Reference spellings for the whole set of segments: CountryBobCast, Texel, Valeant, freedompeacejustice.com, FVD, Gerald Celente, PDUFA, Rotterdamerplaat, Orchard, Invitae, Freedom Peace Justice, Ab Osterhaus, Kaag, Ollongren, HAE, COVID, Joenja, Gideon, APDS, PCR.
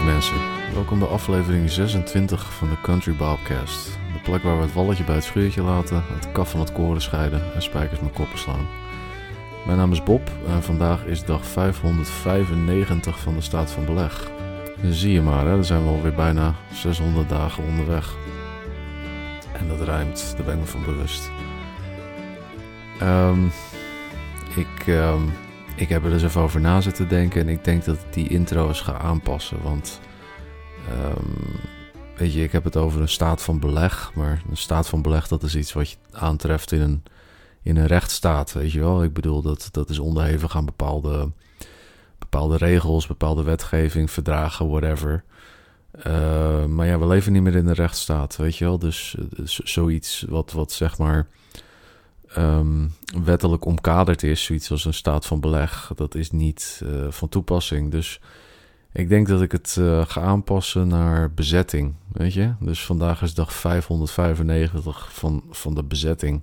Lieve mensen, welkom bij aflevering 26 van de CountryBobCast. De plek waar we het walletje bij het schuurtje laten, het kaf van het koren scheiden en spijkers met koppen slaan. Mijn naam is Bob en vandaag is dag 595 van de staat van beleg. En zie je maar, hè, dan zijn we alweer bijna 600 dagen onderweg. En dat rijmt, daar ben ik me van bewust. Ik heb er dus even over na zitten denken en ik denk dat ik die intro eens ga aanpassen. Want, weet je, ik heb het over een staat van beleg. Maar een staat van beleg, dat is iets wat je aantreft in een rechtsstaat, weet je wel. Ik bedoel, dat is onderhevig aan bepaalde regels, bepaalde wetgeving, verdragen, whatever. Maar ja, we leven niet meer in een rechtsstaat, weet je wel. Dus zoiets wat zeg maar... wettelijk omkaderd is, zoiets als een staat van beleg, dat is niet van toepassing. Dus ik denk dat ik het ga aanpassen naar bezetting, weet je? Dus vandaag is dag 595 van de bezetting.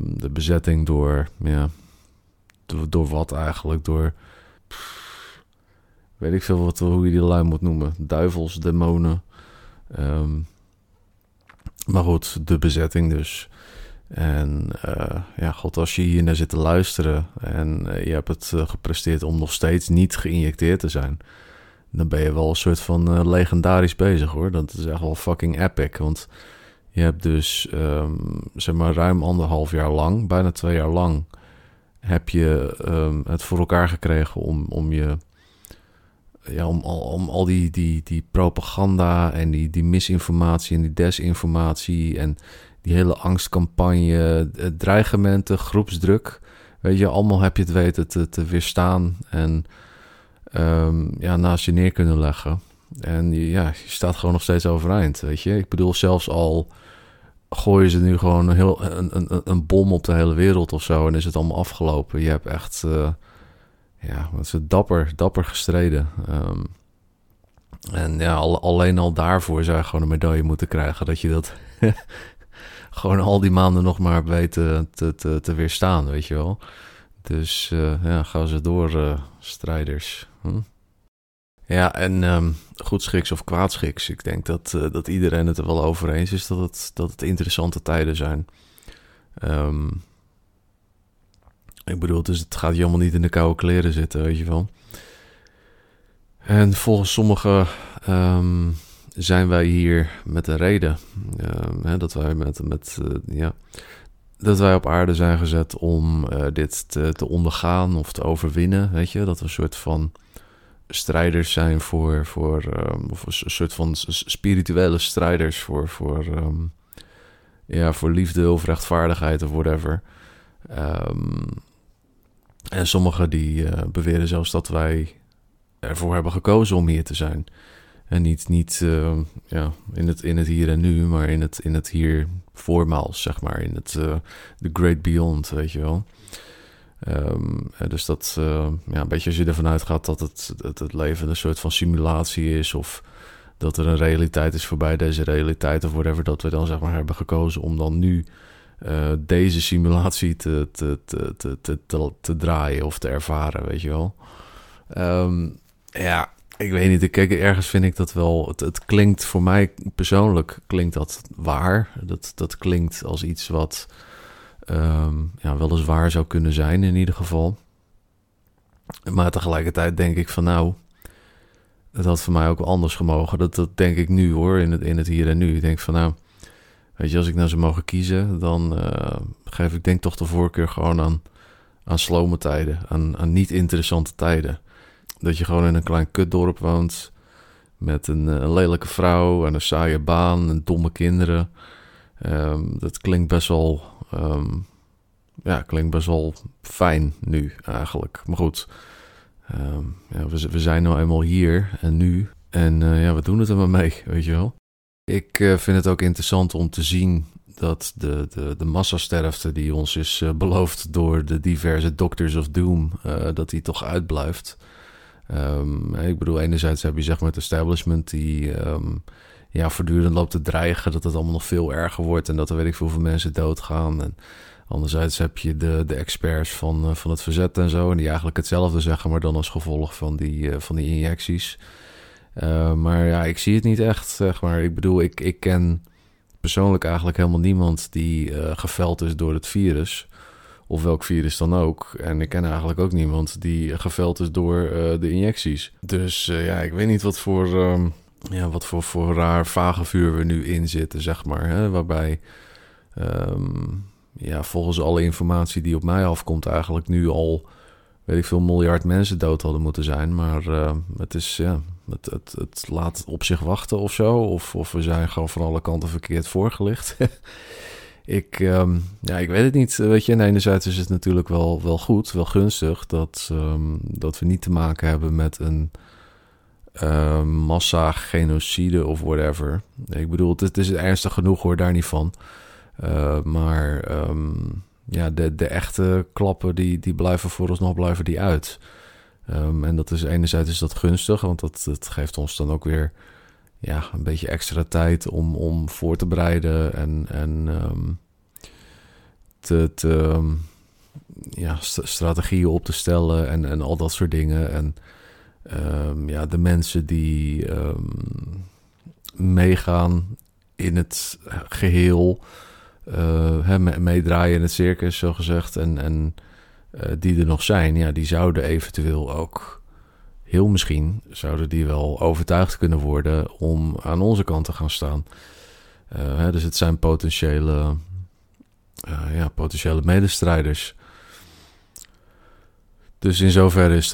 De bezetting door wat eigenlijk? Weet ik veel hoe je die lijn moet noemen. Duivels, demonen. Maar goed, de bezetting dus. En god, als je hier naar zit te luisteren en je hebt het gepresteerd om nog steeds niet geïnjecteerd te zijn, dan ben je wel een soort van legendarisch bezig, hoor. Dat is echt wel fucking epic, want je hebt dus zeg maar ruim 1,5 jaar lang, bijna 2 jaar lang, heb je het voor elkaar gekregen om al die propaganda en die misinformatie en die desinformatie en die hele angstcampagne, dreigementen, groepsdruk. Weet je, allemaal heb je het weten te weerstaan en naast je neer kunnen leggen. En je staat gewoon nog steeds overeind, weet je. Ik bedoel, zelfs al gooien ze nu gewoon een bom op de hele wereld of zo en is het allemaal afgelopen. Je hebt echt, wat is het, dapper gestreden. Alleen al daarvoor zou je gewoon een medaille moeten krijgen dat je dat... gewoon al die maanden nog maar weten te weerstaan, weet je wel. Dus gaan ze door, strijders. Ja, en goedschiks of kwaadschiks. Ik denk dat iedereen het er wel over eens is dat het interessante tijden zijn. Ik bedoel, dus het gaat je allemaal niet in de koude kleren zitten, weet je wel. En volgens sommigen... zijn wij hier met een reden. Dat wij dat wij op aarde zijn gezet om dit te ondergaan of te overwinnen, weet je, dat we een soort van strijders zijn of een soort van spirituele strijders voor liefde of rechtvaardigheid of whatever. En sommigen die beweren zelfs dat wij ervoor hebben gekozen om hier te zijn. En niet in het hier en nu, maar in het hier voormaals, zeg maar. In het the great beyond, weet je wel. Dus dat, een beetje als je ervan uitgaat dat het leven een soort van simulatie is... of dat er een realiteit is voorbij deze realiteit of whatever... dat we dan, zeg maar, hebben gekozen om dan nu deze simulatie te draaien of te ervaren, weet je wel. Ik weet niet, kijk, ergens vind ik dat wel... Het klinkt voor mij persoonlijk, klinkt dat waar. Dat klinkt als iets wat wel eens waar zou kunnen zijn in ieder geval. Maar tegelijkertijd denk ik van dat had voor mij ook anders gemogen. Dat denk ik nu, hoor, in het hier en nu. Ik denk van weet je, als ik nou zou mogen kiezen... dan geef ik denk toch de voorkeur gewoon aan slome tijden. Aan niet interessante tijden. Dat je gewoon in een klein kutdorp woont met een lelijke vrouw en een saaie baan en domme kinderen. Dat klinkt best wel fijn nu eigenlijk. Maar goed, we zijn nou eenmaal hier en nu. En we doen het er maar mee, weet je wel. Ik vind het ook interessant om te zien dat de massasterfte die ons is beloofd door de diverse Doctors of Doom, dat die toch uitblijft. Ik bedoel, enerzijds heb je, zeg maar, het establishment die voortdurend loopt te dreigen dat het allemaal nog veel erger wordt en dat er weet ik veel hoeveel mensen doodgaan. En anderzijds heb je de experts van het verzet en zo, en die eigenlijk hetzelfde zeggen, maar dan als gevolg van die injecties. Maar ja, ik zie het niet echt, zeg maar. Ik bedoel, ik ken persoonlijk eigenlijk helemaal niemand die geveld is door het virus. Of welk virus dan ook. En ik ken eigenlijk ook niemand die geveld is door de injecties. Dus ja, ik weet niet wat voor, wat voor raar vage vuur we nu in zitten, zeg maar. Hè? Waarbij volgens alle informatie die op mij afkomt eigenlijk nu al, weet ik veel, miljard mensen dood hadden moeten zijn. Maar het is, ja, het laat op zich wachten of zo. Of we zijn gewoon van alle kanten verkeerd voorgelicht. Ik weet het niet. Weet je, en enerzijds is het natuurlijk wel goed, wel gunstig dat we niet te maken hebben met een massa-genocide of whatever. Ik bedoel, het is ernstig genoeg, hoor, daar niet van. De echte klappen die blijven vooralsnog uit. En dat is enerzijds is dat gunstig, want dat geeft ons dan ook weer, ja, een beetje extra tijd om voor te bereiden en strategieën op te stellen en al dat soort dingen. En de mensen die meegaan in het geheel, meedraaien in het circus, zogezegd, en die er nog zijn, ja, die zouden eventueel ook, heel misschien, zouden die wel overtuigd kunnen worden om aan onze kant te gaan staan. Dus het zijn potentiële medestrijders. Dus in zoverre is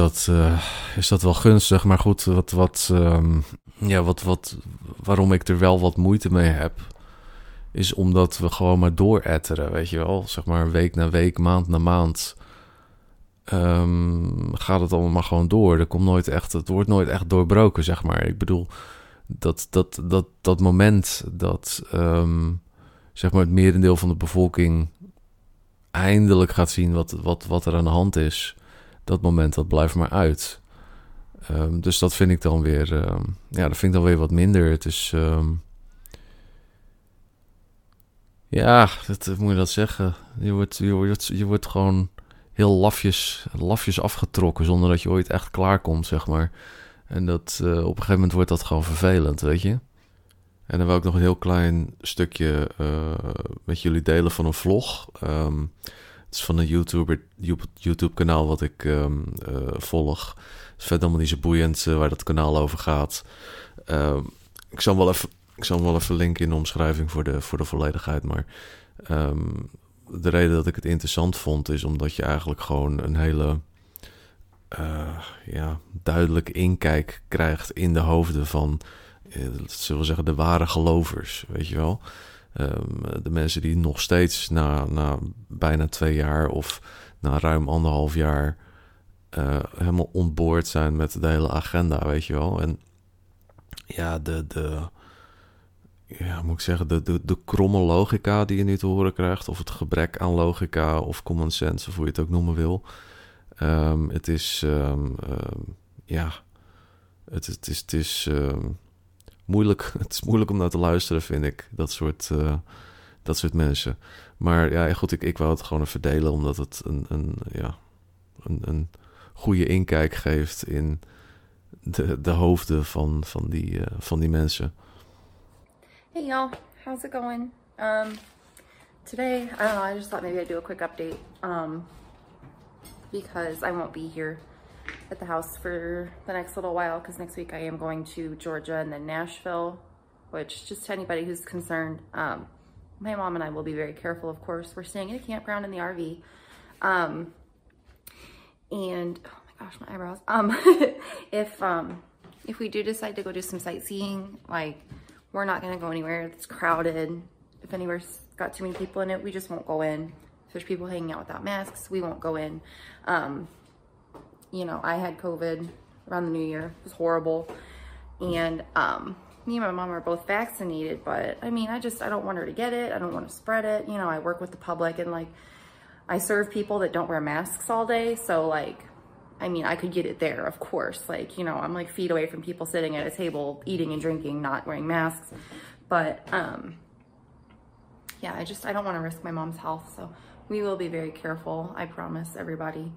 dat wel gunstig. Maar goed, waarom ik er wel wat moeite mee heb, is omdat we gewoon maar dooretteren, weet je wel. Zeg maar week na week, maand na maand, gaat het allemaal maar gewoon door. Het wordt nooit echt doorbroken, zeg maar. Ik bedoel, dat moment dat zeg maar het merendeel van de bevolking eindelijk gaat zien wat er aan de hand is, dat moment, dat blijft maar uit. Dus dat vind ik dan weer, wat minder. Het is, hoe moet je dat zeggen? Je wordt gewoon heel lafjes afgetrokken, zonder dat je ooit echt klaarkomt, zeg maar. En dat op een gegeven moment wordt dat gewoon vervelend, weet je. En dan wil ik nog een heel klein stukje met jullie delen van een vlog. Het is van een YouTube-kanaal wat ik volg. Het is verder helemaal niet zo boeiend waar dat kanaal over gaat. Ik zal hem wel even linken in de omschrijving voor de volledigheid, maar de reden dat ik het interessant vond is omdat je eigenlijk gewoon een hele duidelijke inkijk krijgt in de hoofden van, zullen we zeggen, de ware gelovers, weet je wel. De mensen die nog steeds na bijna 2 jaar of na ruim 1,5 jaar helemaal onboord zijn met de hele agenda, weet je wel. En ja, de kromme logica die je nu te horen krijgt, of het gebrek aan logica of common sense, of hoe je het ook noemen wil. Moeilijk. Het is moeilijk om naar te luisteren, vind ik, dat soort mensen. Maar ja, goed, ik wou het gewoon even delen, omdat het een goede inkijk geeft in de hoofden van die mensen. Hey y'all, how's it going? Today, I don't know, I just thought maybe I'd do a quick update because I won't be here at the house for the next little while, because next week I am going to Georgia and then Nashville, which, just to anybody who's concerned, my mom and I will be very careful, of course. We're staying in a campground in the RV, and, oh my gosh, my eyebrows, if we do decide to go do some sightseeing, like, we're not going to go anywhere that's crowded. If anywhere's got too many people in it, we just won't go in. If there's people hanging out without masks, we won't go in. I had COVID around the New Year. It was horrible. And me and my mom are both vaccinated, but I don't want her to get it. I don't want to spread it. You know, I work with the public and I serve people that don't wear masks all day. So I could get it there, of course. I'm feet away from people sitting at a table, eating and drinking, not wearing masks. But, I don't want to risk my mom's health. So we will be very careful. I promise everybody.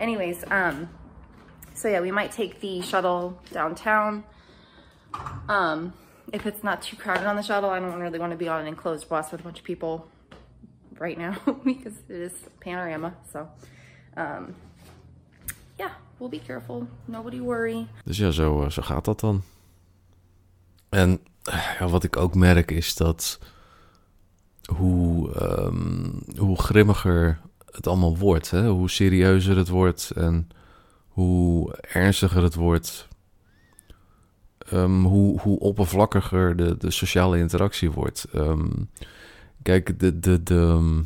Anyways, we might take the shuttle downtown If it's not too crowded on the shuttle, I don't really want to be on an enclosed bus with a bunch of people right now because it is panorama. So, yeah, we'll be careful. Nobody worry. Dus ja, zo gaat dat dan. En ja, wat ik ook merk is dat hoe grimmiger het allemaal wordt, hè? Hoe serieuzer het wordt en hoe ernstiger het wordt, hoe oppervlakkiger de sociale interactie wordt. Kijk, de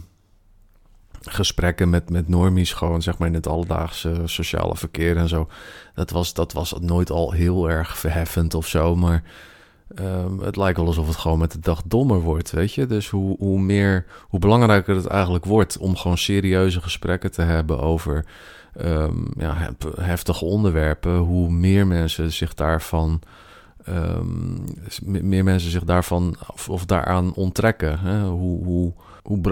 gesprekken met normies, gewoon zeg maar in het alledaagse sociale verkeer en zo, dat was nooit al heel erg verheffend of zo, maar het lijkt wel alsof het gewoon met de dag dommer wordt, weet je. Dus hoe belangrijker het eigenlijk wordt om gewoon serieuze gesprekken te hebben over heftige onderwerpen, hoe meer mensen zich daarvan daaraan onttrekken. Hè?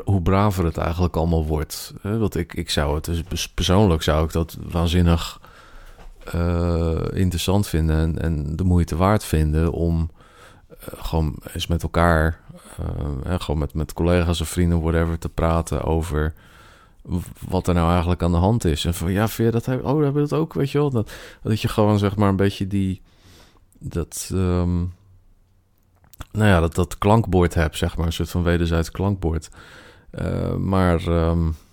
Hoe braver het eigenlijk allemaal wordt. Hè? Want ik zou het, dus persoonlijk zou ik dat waanzinnig interessant vinden en de moeite waard vinden om gewoon eens met elkaar, gewoon met collega's of vrienden, whatever, te praten over wat er nou eigenlijk aan de hand is. En van ja, vind je dat? Oh, hebben we dat ook, weet je wel? Dat je gewoon zeg maar een beetje dat klankbord hebt, zeg maar, een soort van wederzijds klankbord.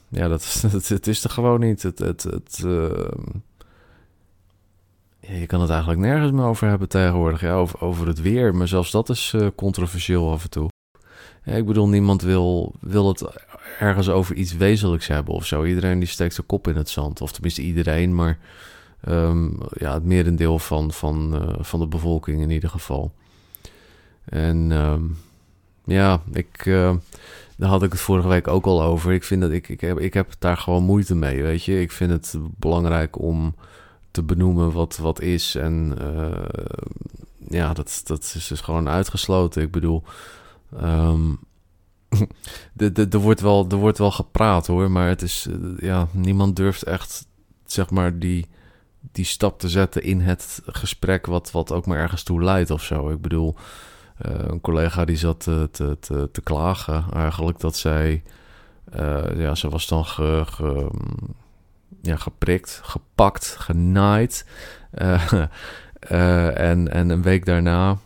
Het is er gewoon niet. Je kan het eigenlijk nergens meer over hebben tegenwoordig. Ja, over het weer, maar zelfs dat is controversieel af en toe. Ja, ik bedoel, niemand wil het ergens over iets wezenlijks hebben of zo. Iedereen die steekt zijn kop in het zand. Of tenminste iedereen, maar het merendeel van de bevolking in ieder geval. En daar had ik het vorige week ook al over. Ik vind dat ik heb daar gewoon moeite mee, weet je. Ik vind het belangrijk om te benoemen wat is. En dat is dus gewoon uitgesloten. Ik bedoel, er wordt wel gepraat hoor, maar het is, niemand durft echt, zeg maar, die stap te zetten in het gesprek wat ook maar ergens toe leidt of zo. Ik bedoel, een collega die zat te klagen eigenlijk dat zij, ze was dan geprikt, gepakt, genaaid. En een week daarna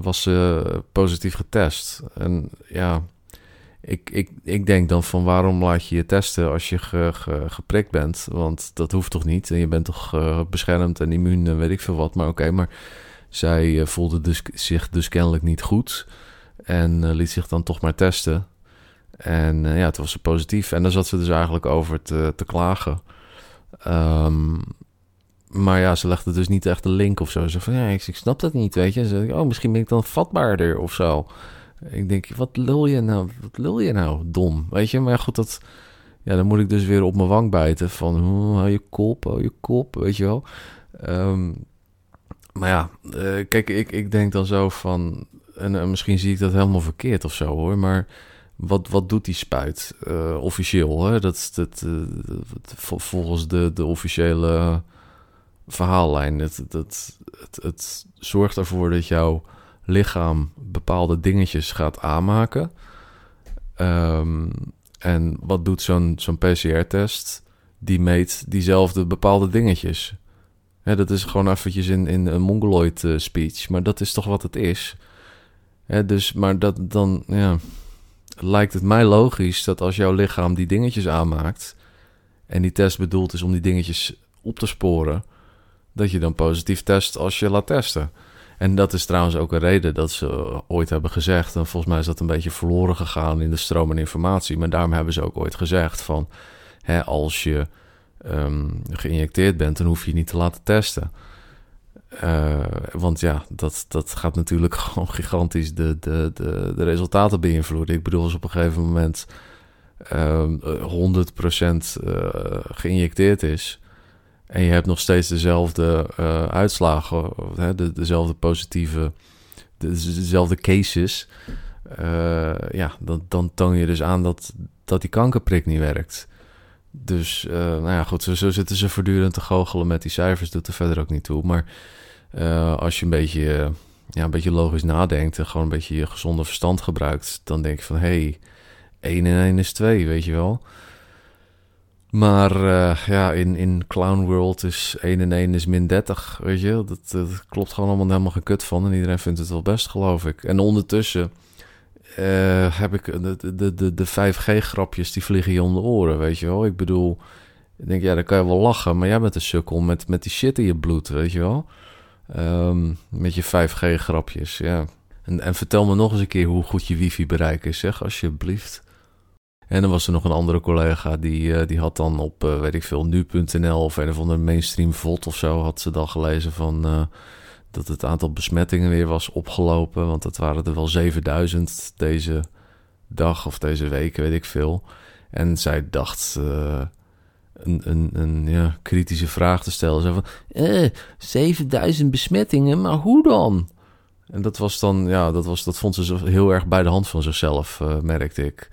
was ze positief getest. En ja, ik denk dan van waarom laat je je testen als je geprikt bent? Want dat hoeft toch niet? En je bent toch beschermd en immuun en weet ik veel wat. Maar oké, maar zij voelde zich dus kennelijk niet goed. En liet zich dan toch maar testen. En het was ze positief. En daar zat ze dus eigenlijk over te klagen. Maar ja, ze legde dus niet echt de link of zo. Ze zei van, ik snap dat niet, weet je. Ze zei, misschien ben ik dan vatbaarder of zo. Ik denk, wat lul je nou, dom, weet je. Maar goed, dan moet ik dus weer op mijn wang bijten van, hou je kop, weet je wel. Kijk, ik denk dan zo van, en misschien zie ik dat helemaal verkeerd of zo hoor, maar Wat doet die spuit officieel? Hè? Volgens de officiële verhaallijn. Het zorgt ervoor dat jouw lichaam bepaalde dingetjes gaat aanmaken. En wat doet zo'n PCR-test? Die meet diezelfde bepaalde dingetjes. Hè, dat is gewoon eventjes in een mongoloid speech. Maar dat is toch wat het is? Hè, dus, maar dat dan, ja, lijkt het mij logisch dat als jouw lichaam die dingetjes aanmaakt en die test bedoeld is om die dingetjes op te sporen, dat je dan positief test als je laat testen. En dat is trouwens ook een reden dat ze ooit hebben gezegd, en volgens mij is dat een beetje verloren gegaan in de stroom aan informatie, maar daarom hebben ze ook ooit gezegd van, als je geïnjecteerd bent, dan hoef je niet te laten testen. Want ja, dat gaat natuurlijk gewoon gigantisch de resultaten beïnvloeden. Ik bedoel, als op een gegeven moment 100% geïnjecteerd is en je hebt nog steeds dezelfde uitslagen, dezelfde positieve, dezelfde cases, dan toon je dus aan dat die kankerprik niet werkt. Dus, goed, zo zitten ze voortdurend te goochelen met die cijfers. Doet er verder ook niet toe. Maar als je een beetje ja, een beetje logisch nadenkt en gewoon een beetje je gezonde verstand gebruikt, dan denk je van, hey, 1 en 1 is 2, weet je wel. Maar ja, in Clown World is 1 en 1 is min 30, weet je. Dat klopt gewoon allemaal helemaal geen kut van en iedereen vindt het wel best, geloof ik. En ondertussen heb ik de 5G-grapjes, die vliegen je om de oren, weet je wel. Ik bedoel, ik denk, ja, dan kan je wel lachen, maar jij bent een sukkel met die shit in je bloed, weet je wel. Met je 5G-grapjes, ja. En vertel me nog eens een keer hoe goed je wifi-bereik is, zeg, alsjeblieft. En dan was er nog een andere collega, die had dan op, weet ik veel, nu.nl of een of andere mainstream VOD of zo, had ze dan gelezen van dat het aantal besmettingen weer was opgelopen. Want dat waren er wel 7000 deze dag of deze week, weet ik veel. En zij dacht een kritische vraag te stellen. Zo van, 7000 besmettingen, maar hoe dan? En dat was dan, ja, dat vond ze heel erg bij de hand van zichzelf, merkte ik.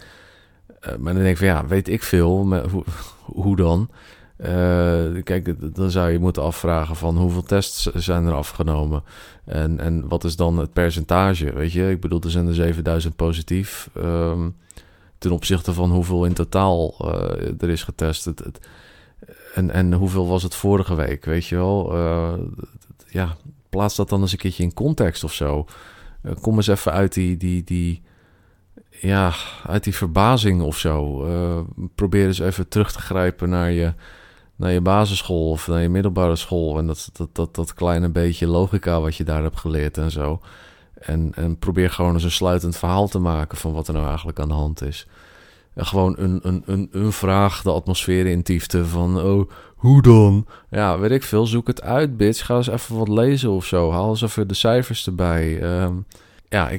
Maar dan denk ik van, ja, weet ik veel, maar hoe dan? Kijk, dan zou je moeten afvragen van hoeveel tests zijn er afgenomen? En wat is dan het percentage, weet je? Ik bedoel, er zijn er 7000 positief. Ten opzichte van hoeveel in totaal er is getest. En hoeveel was het vorige week, weet je wel? Ja, plaats dat dan eens een keertje in context of zo. Kom eens even uit die verbazing of zo. Probeer eens even terug te grijpen naar je basisschool of naar je middelbare school. En dat kleine beetje logica wat je daar hebt geleerd en zo. En probeer gewoon eens een sluitend verhaal te maken van wat er nou eigenlijk aan de hand is. En gewoon een vraag de atmosfeer intiefte van, oh, hoe dan? Ja, weet ik veel, zoek het uit, bitch. Ga eens even wat lezen of zo. Haal eens even de cijfers erbij. Ja,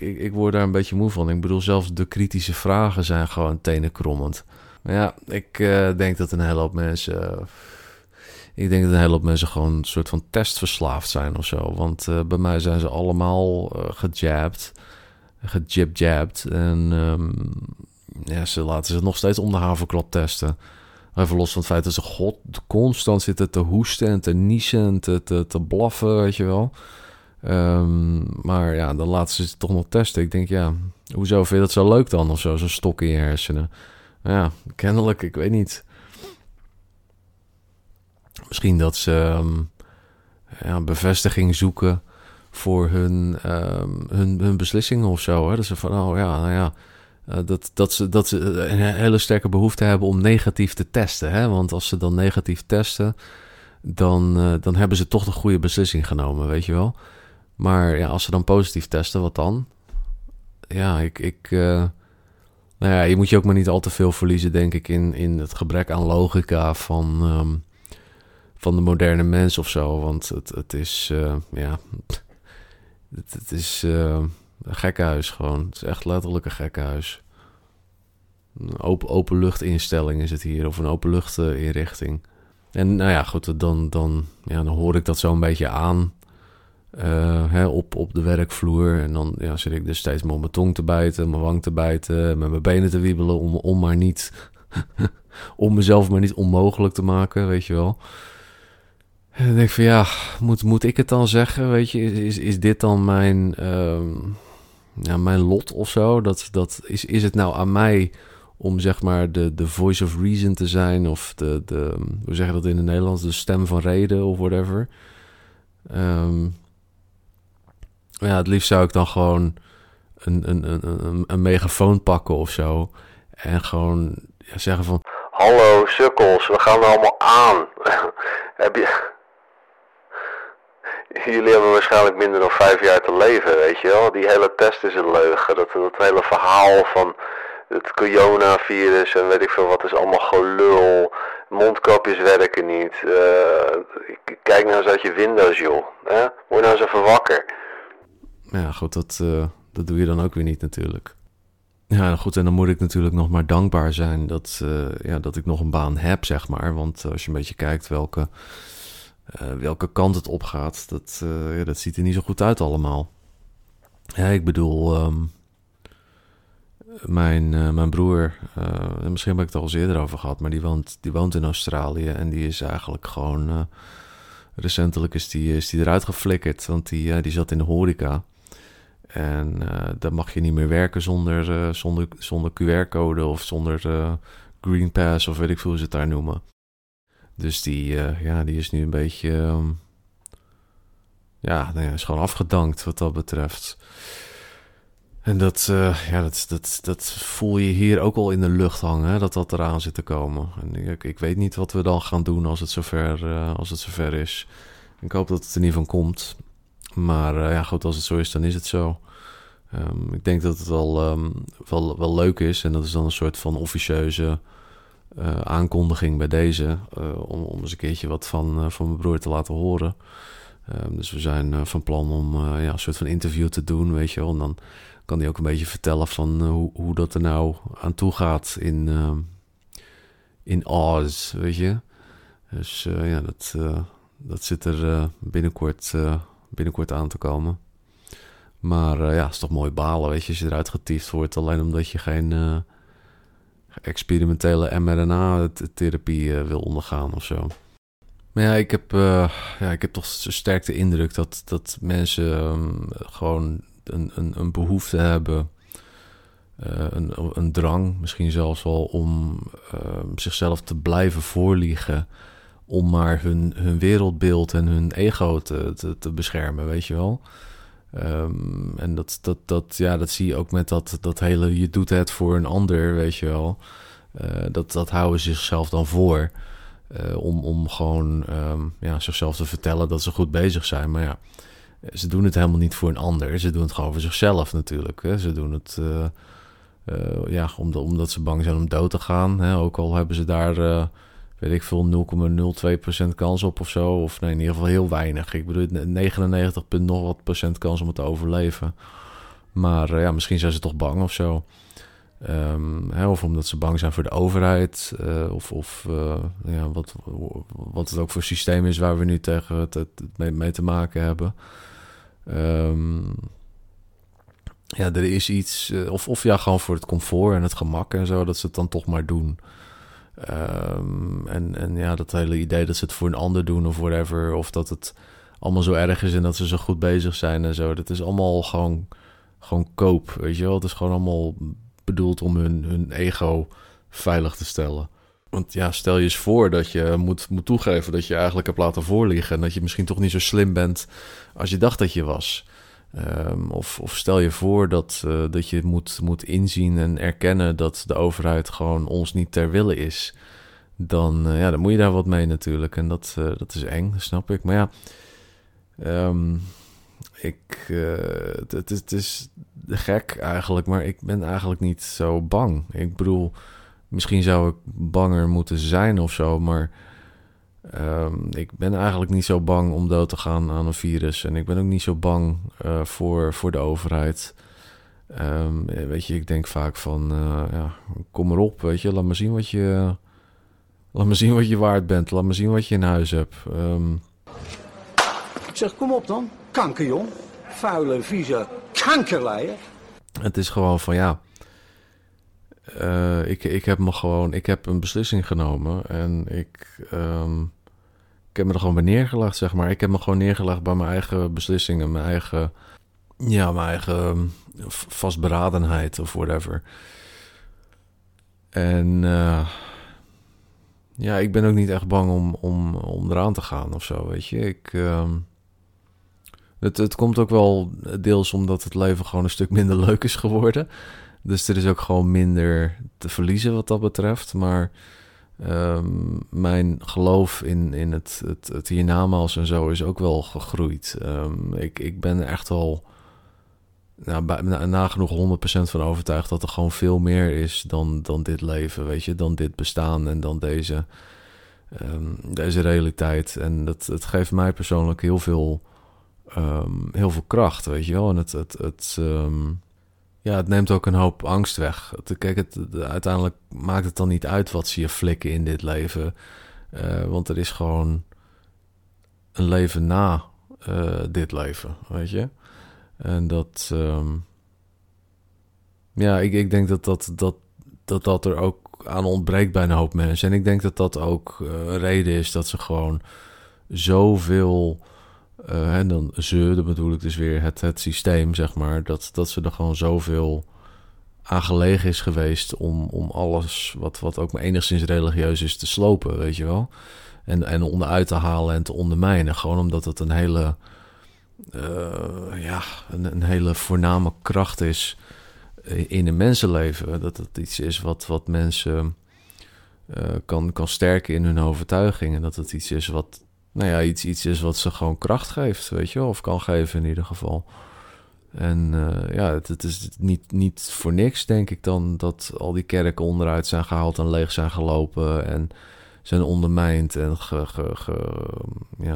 ik word daar een beetje moe van. Ik bedoel, zelfs de kritische vragen zijn gewoon tenenkrommend. Maar ja, ik denk dat een hele hoop mensen gewoon een soort van testverslaafd zijn of zo. Want bij mij zijn ze allemaal gejab-jabbed. En ja, ze laten zich nog steeds om de haverklap testen. Even los van het feit dat ze constant zitten te hoesten en te niezen en te blaffen, weet je wel. Maar ja, dan laten ze toch nog testen. Ik denk, ja, hoezo vind je dat zo leuk dan of zo? Zo'n stok in je hersenen. Ja, kennelijk, ik weet niet. Misschien dat ze bevestiging zoeken voor hun beslissingen of zo. Hè? Dat ze van, oh ja, nou ja. Dat ze een hele sterke behoefte hebben om negatief te testen. Hè? Want als ze dan negatief testen, dan hebben ze toch de goede beslissing genomen, weet je wel. Maar ja, als ze dan positief testen, wat dan? Ja, nou ja, je moet je ook maar niet al te veel verliezen, denk ik, in het gebrek aan logica van de moderne mens of zo. Want het is een gekkenhuis gewoon. Het is echt letterlijk een gekkenhuis. Een openluchtinstelling is het hier, of een openluchtinrichting. En nou ja, goed, dan hoor ik dat zo een beetje aan op de werkvloer. En dan ja, zit ik dus steeds maar op mijn tong te bijten, mijn wang te bijten, met mijn benen te wiebelen om maar niet... om mezelf maar niet onmogelijk te maken, weet je wel. En dan denk ik van, ja, moet ik het dan zeggen, weet je? Is dit dan mijn lot of zo? Is het nou aan mij om, zeg maar, de voice of reason te zijn? Of de hoe zeg je dat in het Nederlands? De stem van reden of whatever. Ja, het liefst zou ik dan gewoon een megafoon pakken of zo. En gewoon ja, zeggen van, hallo sukkels, we gaan er allemaal aan. Jullie hebben waarschijnlijk minder dan 5 jaar te leven, weet je wel. Die hele test is een leugen. Dat hele verhaal van het coronavirus en weet ik veel wat is allemaal gelul. Mondkapjes werken niet. Kijk nou eens uit je windows, joh. Word nou eens even wakker. Ja, goed, dat doe je dan ook weer niet natuurlijk. Ja, goed, en dan moet ik natuurlijk nog maar dankbaar zijn dat ik nog een baan heb, zeg maar. Want als je een beetje kijkt welke kant het opgaat, dat ziet er niet zo goed uit allemaal. Ja, ik bedoel, mijn broer, misschien heb ik het al eens eerder over gehad, maar die woont in Australië en die is eigenlijk gewoon Recentelijk is die eruit geflikkerd, want die zat in de horeca. En dan mag je niet meer werken zonder QR-code of zonder Green Pass of weet ik veel hoe ze het daar noemen. Dus die is nu een beetje... is gewoon afgedankt wat dat betreft. En dat voel je hier ook al in de lucht hangen, hè, dat eraan zit te komen. En ik weet niet wat we dan gaan doen als het zover is. Ik hoop dat het er niet van komt. Maar goed, als het zo is, dan is het zo. Ik denk dat het wel leuk is. En dat is dan een soort van officieuze aankondiging bij deze. Om eens een keertje wat van mijn broer te laten horen. Dus we zijn van plan om een soort van interview te doen, weet je wel. En dan kan hij ook een beetje vertellen van hoe dat er nou aan toe gaat in Oz, weet je. Dus dat zit er binnenkort aan te komen. Maar het is toch mooi balen, weet je, als je eruit getiefd wordt. Alleen omdat je geen experimentele mRNA-therapie wil ondergaan of zo. Maar ja, ik heb toch sterk de indruk dat mensen gewoon een behoefte hebben, een drang misschien zelfs wel, om zichzelf te blijven voorliegen, om maar hun wereldbeeld en hun ego te beschermen, weet je wel. En dat zie je ook met dat hele je doet het voor een ander, weet je wel. Dat houden ze zichzelf dan voor. Om gewoon zichzelf te vertellen dat ze goed bezig zijn. Maar ja, ze doen het helemaal niet voor een ander. Ze doen het gewoon voor zichzelf natuurlijk. Hè. Ze doen het omdat ze bang zijn om dood te gaan. Hè. Ook al hebben ze daar, weet ik veel, 0,02% kans op of zo. Of nee, in ieder geval heel weinig. Ik bedoel, 99, nog wat procent kans om het te overleven. Maar misschien zijn ze toch bang of zo. Of omdat ze bang zijn voor de overheid. Wat het ook voor systeem is waar we nu mee te maken hebben. Er is iets... gewoon voor het comfort en het gemak en zo, dat ze het dan toch maar doen. Dat hele idee dat ze het voor een ander doen of whatever. Of dat het allemaal zo erg is en dat ze zo goed bezig zijn en zo. Dat is allemaal gewoon koop, weet je wel. Het is gewoon allemaal... bedoeld om hun ego veilig te stellen. Want stel je eens voor dat je moet toegeven dat je eigenlijk hebt laten voorliegen en dat je misschien toch niet zo slim bent als je dacht dat je was. Of stel je voor dat je moet inzien en erkennen dat de overheid gewoon ons niet ter wille is. Dan moet je daar wat mee natuurlijk. En dat is eng, snap ik. Maar ja... het is gek eigenlijk, maar ik ben eigenlijk niet zo bang. Ik bedoel, misschien zou ik banger moeten zijn of zo, maar ik ben eigenlijk niet zo bang om dood te gaan aan een virus. En ik ben ook niet zo bang voor de overheid. Ik denk vaak van, kom erop, weet je, laat me zien wat je waard bent, laat me zien wat je in huis hebt. Ik zeg, kom op dan. Kanker, jong. Vuile, vieze kankerlijen. Het is gewoon van ik heb een beslissing genomen en ik heb me er gewoon bij neergelegd, zeg maar. Ik heb me gewoon neergelegd bij mijn eigen beslissingen, mijn eigen vastberadenheid of whatever. En ik ben ook niet echt bang om eraan te gaan of zo, weet je. Het komt ook wel deels omdat het leven gewoon een stuk minder leuk is geworden. Dus er is ook gewoon minder te verliezen wat dat betreft. Maar mijn geloof in het hiernamaals en zo is ook wel gegroeid. Ik ben er echt al nagenoeg 100% van overtuigd dat er gewoon veel meer is dan dit leven, weet je. Dan dit bestaan en dan deze realiteit. En dat geeft mij persoonlijk heel veel kracht, weet je wel. En het neemt ook een hoop angst weg. Kijk, uiteindelijk maakt het dan niet uit wat ze je flikken in dit leven. Want er is gewoon een leven na dit leven, weet je. En dat... ik denk dat er ook aan ontbreekt bij een hoop mensen. En ik denk dat dat ook een reden is dat ze gewoon... zoveel... en dan dat bedoel ik dus weer het systeem, zeg maar... dat ze er gewoon zoveel aan gelegen is geweest... om alles wat ook maar enigszins religieus is te slopen, weet je wel... En onderuit te halen en te ondermijnen. Gewoon omdat het een hele... een hele voorname kracht is... in een mensenleven. Dat het iets is wat mensen... kan sterken in hun overtuiging. En dat het iets is wat... nou ja, iets is wat ze gewoon kracht geeft, weet je wel. Of kan geven in ieder geval. En het is niet voor niks, denk ik dan... dat al die kerken onderuit zijn gehaald en leeg zijn gelopen... en zijn ondermijnd en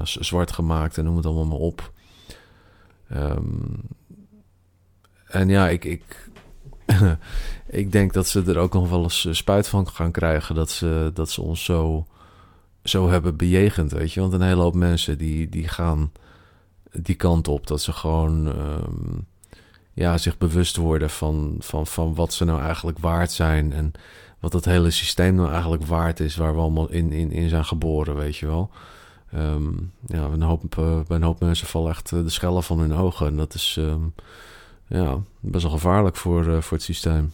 zwart gemaakt en noem het allemaal maar op. En ja, ik denk dat ze er ook nog wel eens spuit van gaan krijgen... dat ze ons zo hebben bejegend, weet je. Want een hele hoop mensen die gaan die kant op... dat ze gewoon zich bewust worden van wat ze nou eigenlijk waard zijn... en wat dat hele systeem nou eigenlijk waard is... waar we allemaal in zijn geboren, weet je wel. Een hoop mensen vallen echt de schellen van hun ogen... en dat is best wel gevaarlijk voor het systeem.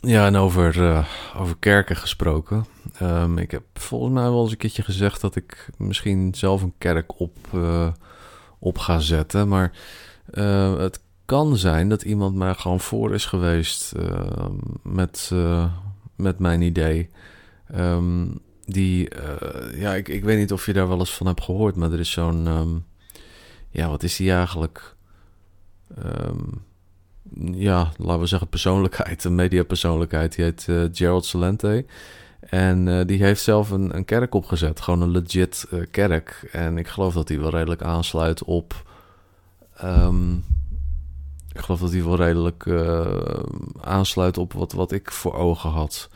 Ja, en over kerken gesproken. Ik heb volgens mij wel eens een keertje gezegd... dat ik misschien zelf een kerk op ga zetten. Maar het kan zijn dat iemand mij gewoon voor is geweest... met mijn idee. Ik weet niet of je daar wel eens van hebt gehoord... maar er is zo'n... wat is die eigenlijk... laten we zeggen persoonlijkheid. Een mediapersoonlijkheid. Die heet Gerald Celente. En die heeft zelf een kerk opgezet. Gewoon een legit kerk. En ik geloof dat die wel redelijk aansluit op... ik geloof dat die wel redelijk aansluit op wat ik voor ogen had.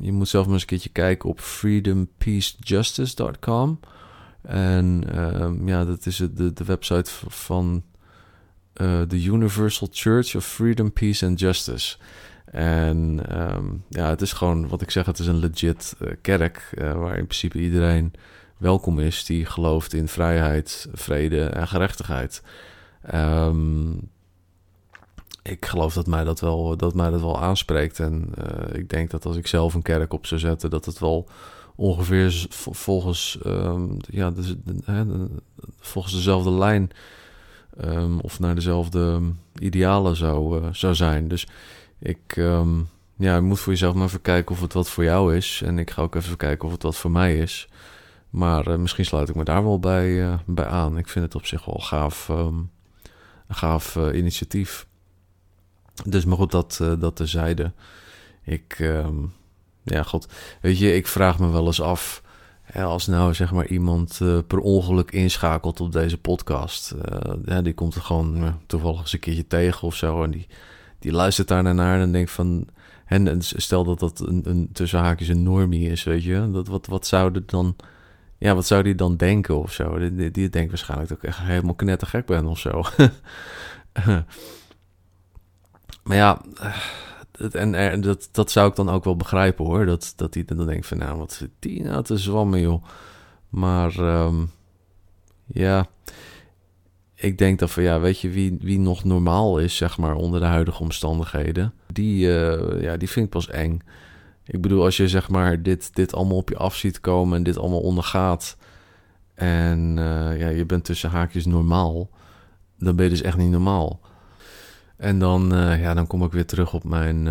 Je moet zelf maar eens een keertje kijken op freedompeacejustice.com. En dat is de website van... de Universal Church of Freedom, Peace and Justice. En het is gewoon wat ik zeg, het is een legit kerk... waar in principe iedereen welkom is... die gelooft in vrijheid, vrede en gerechtigheid. Ik geloof dat mij dat wel aanspreekt. En ik denk dat als ik zelf een kerk op zou zetten... dat het wel ongeveer volgens dezelfde lijn... of naar dezelfde idealen zou zijn. Dus ik moet voor jezelf maar even kijken of het wat voor jou is. En ik ga ook even kijken of het wat voor mij is. Maar misschien sluit ik me daar wel bij aan. Ik vind het op zich wel een gaaf initiatief. Dus maar goed, dat terzijde. Weet je, ik vraag me wel eens af... als nou zeg maar iemand per ongeluk inschakelt op deze podcast... die komt er gewoon toevallig eens een keertje tegen of zo... en die luistert daar naar en denkt van... en stel dat een tussen haakjes een normie is, weet je... wat zou die dan denken of zo? Die denkt waarschijnlijk dat ik echt helemaal knettergek ben of zo. Maar ja... En dat zou ik dan ook wel begrijpen hoor. Dat hij dan denkt van wat zit die nou te zwammen joh. Maar ik denk dat van weet je wie nog normaal is zeg maar onder de huidige omstandigheden. Die vind ik pas eng. Ik bedoel als je zeg maar dit allemaal op je af ziet komen en dit allemaal ondergaat. En je bent tussen haakjes normaal. Dan ben je dus echt niet normaal. En dan kom ik weer terug op mijn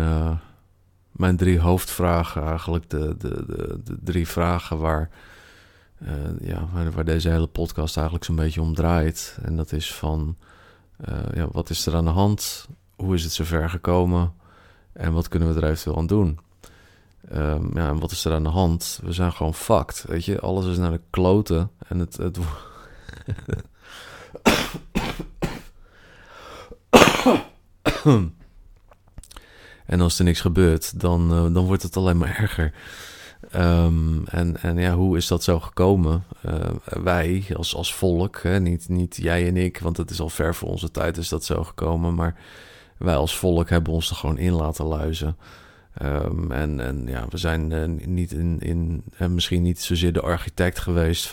drie hoofdvragen eigenlijk. De drie vragen waar deze hele podcast eigenlijk zo'n beetje om draait. En dat is van, wat is er aan de hand? Hoe is het zover gekomen? En wat kunnen we er eventueel aan doen? En wat is er aan de hand? We zijn gewoon fucked, weet je. Alles is naar de kloten. En het... En als er niks gebeurt, dan wordt het alleen maar erger. Hoe is dat zo gekomen? Wij als volk, hè, niet jij en ik, want het is al ver voor onze tijd is dat zo gekomen. Maar wij als volk hebben ons er gewoon in laten luizen. En we zijn niet misschien niet zozeer de architect geweest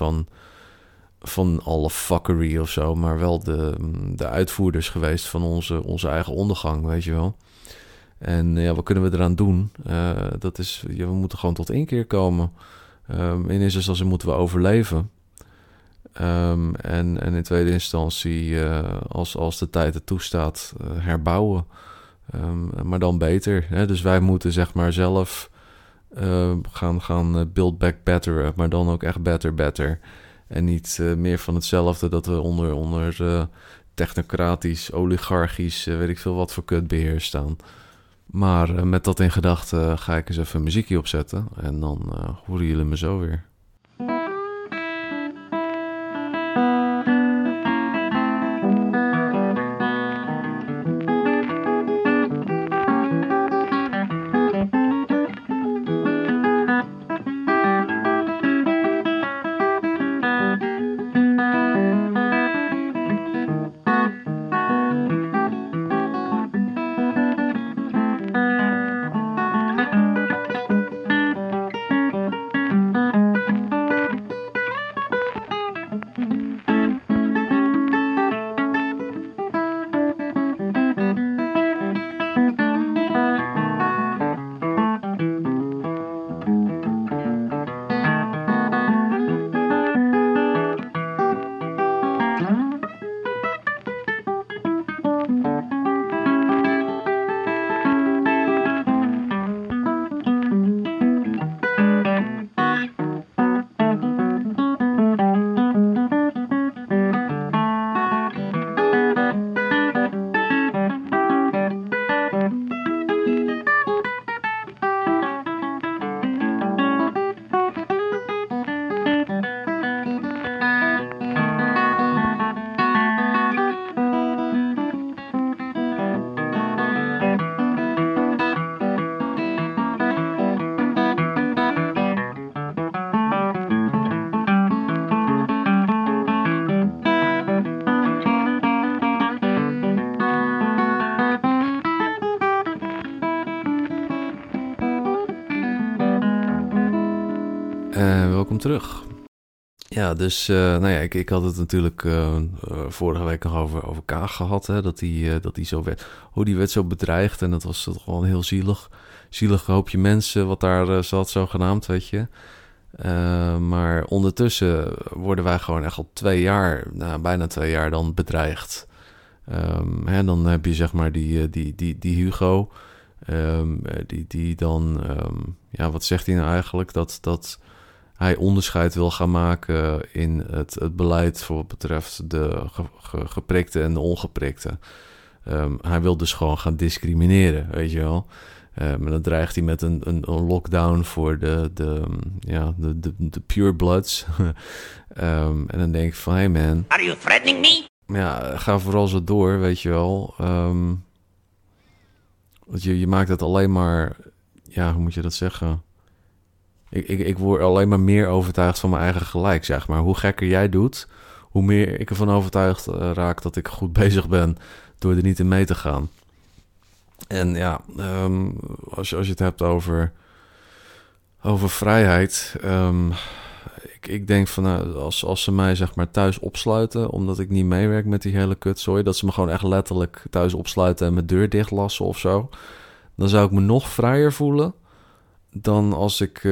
van alle fuckery of zo, maar wel de uitvoerders geweest van onze eigen ondergang, weet je wel. En ja, wat kunnen we eraan doen? Dat is, ja, we moeten gewoon tot inkeer komen. In eerste instantie moeten we overleven. En in tweede instantie, als de tijd het toestaat, herbouwen. Maar dan beter. Hè? Dus wij moeten zeg maar zelf gaan build back betteren. Maar dan ook echt better. En niet meer van hetzelfde dat we onder technocratisch, oligarchisch, weet ik veel wat voor kutbeheer staan. Maar met dat in gedachten ga ik eens even een muziekje opzetten. En dan horen jullie me zo weer. Terug. Ja, dus ik had het natuurlijk vorige week nog over Kaag gehad, hè, dat die zo werd, die werd zo bedreigd en dat was toch wel een heel zielig hoopje mensen wat daar zat, zogenaamd, weet je. Maar ondertussen worden wij gewoon echt al 2 jaar, bijna 2 jaar dan bedreigd. Dan heb je zeg maar die Hugo, die dan, wat zegt hij nou eigenlijk, dat hij onderscheid wil gaan maken in het beleid voor wat betreft de geprikte en de ongeprikte. Hij wil dus gewoon gaan discrimineren, weet je wel. En dan dreigt hij met een lockdown voor de pure bloods. En dan denk ik van, hey man... Are you threatening me? Ja, ga vooral zo door, weet je wel. Want je maakt het alleen maar... Ja, hoe moet je dat zeggen... Ik word alleen maar meer overtuigd van mijn eigen gelijk, zeg maar. Hoe gekker jij doet, hoe meer ik ervan overtuigd raak dat ik goed bezig ben door er niet in mee te gaan. En ja, als je het hebt over vrijheid. Ik denk van, als ze mij zeg maar thuis opsluiten, omdat ik niet meewerk met die hele kutzooi, dat ze me gewoon echt letterlijk thuis opsluiten en mijn deur dichtlassen of zo, dan zou ik me nog vrijer voelen dan als ik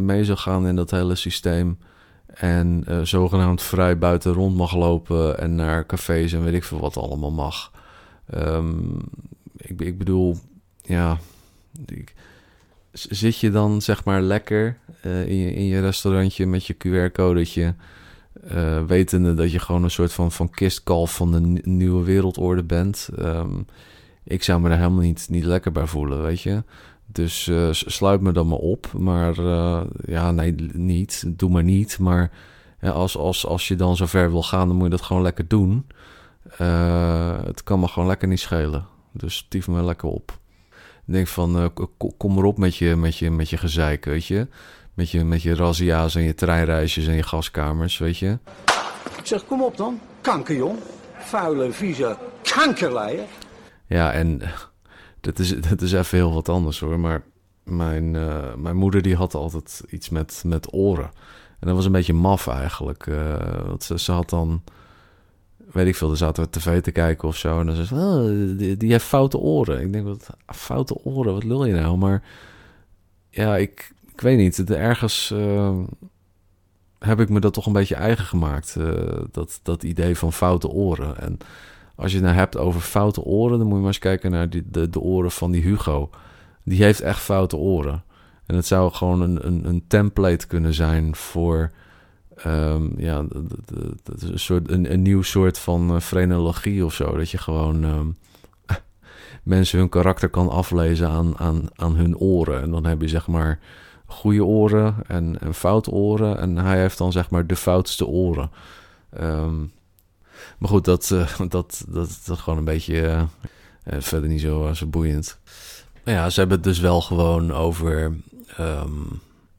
mee zou gaan in dat hele systeem en zogenaamd vrij buiten rond mag lopen en naar cafés en weet ik veel wat allemaal mag. Ik bedoel, ja, zit je dan zeg maar lekker in je restaurantje met je QR-codetje, wetende dat je gewoon een soort van kistkalf van de nieuwe wereldorde bent? Ik zou me daar helemaal niet lekker bij voelen, weet je. Dus sluit me dan maar op. Maar niet. Doe maar niet. Maar ja, als je dan zover wil gaan, dan moet je dat gewoon lekker doen. Het kan me gewoon lekker niet schelen. Dus tief me lekker op. Ik denk van, kom erop met je gezeik, weet je. Met je razzia's en je treinreisjes en je gaskamers, weet je. Ik zeg, kom op dan. Kanker, jong. Vuile, vieze kankerlijen. Ja, en... Dat is even heel wat anders hoor, maar Mijn moeder die had altijd iets met oren. En dat was een beetje maf eigenlijk. Want ze had dan... Weet ik veel, er zaten we tv te kijken of zo. En dan zei ze, die heeft foute oren. Ik denk, wat foute oren, wat lul je nou? Maar ja, ik weet niet. Ergens heb ik me dat toch een beetje eigen gemaakt. Dat idee van foute oren. En als je het nou hebt over foute oren... dan moet je maar eens kijken naar de oren van die Hugo. Die heeft echt foute oren. En het zou gewoon een template kunnen zijn voor... een nieuw soort van frenologie of zo. Dat je gewoon mensen hun karakter kan aflezen aan hun oren. En dan heb je zeg maar goede oren en foute oren. En hij heeft dan zeg maar de foutste oren. Maar goed, dat gewoon een beetje verder niet zo boeiend. Maar ja, ze hebben het dus wel gewoon over...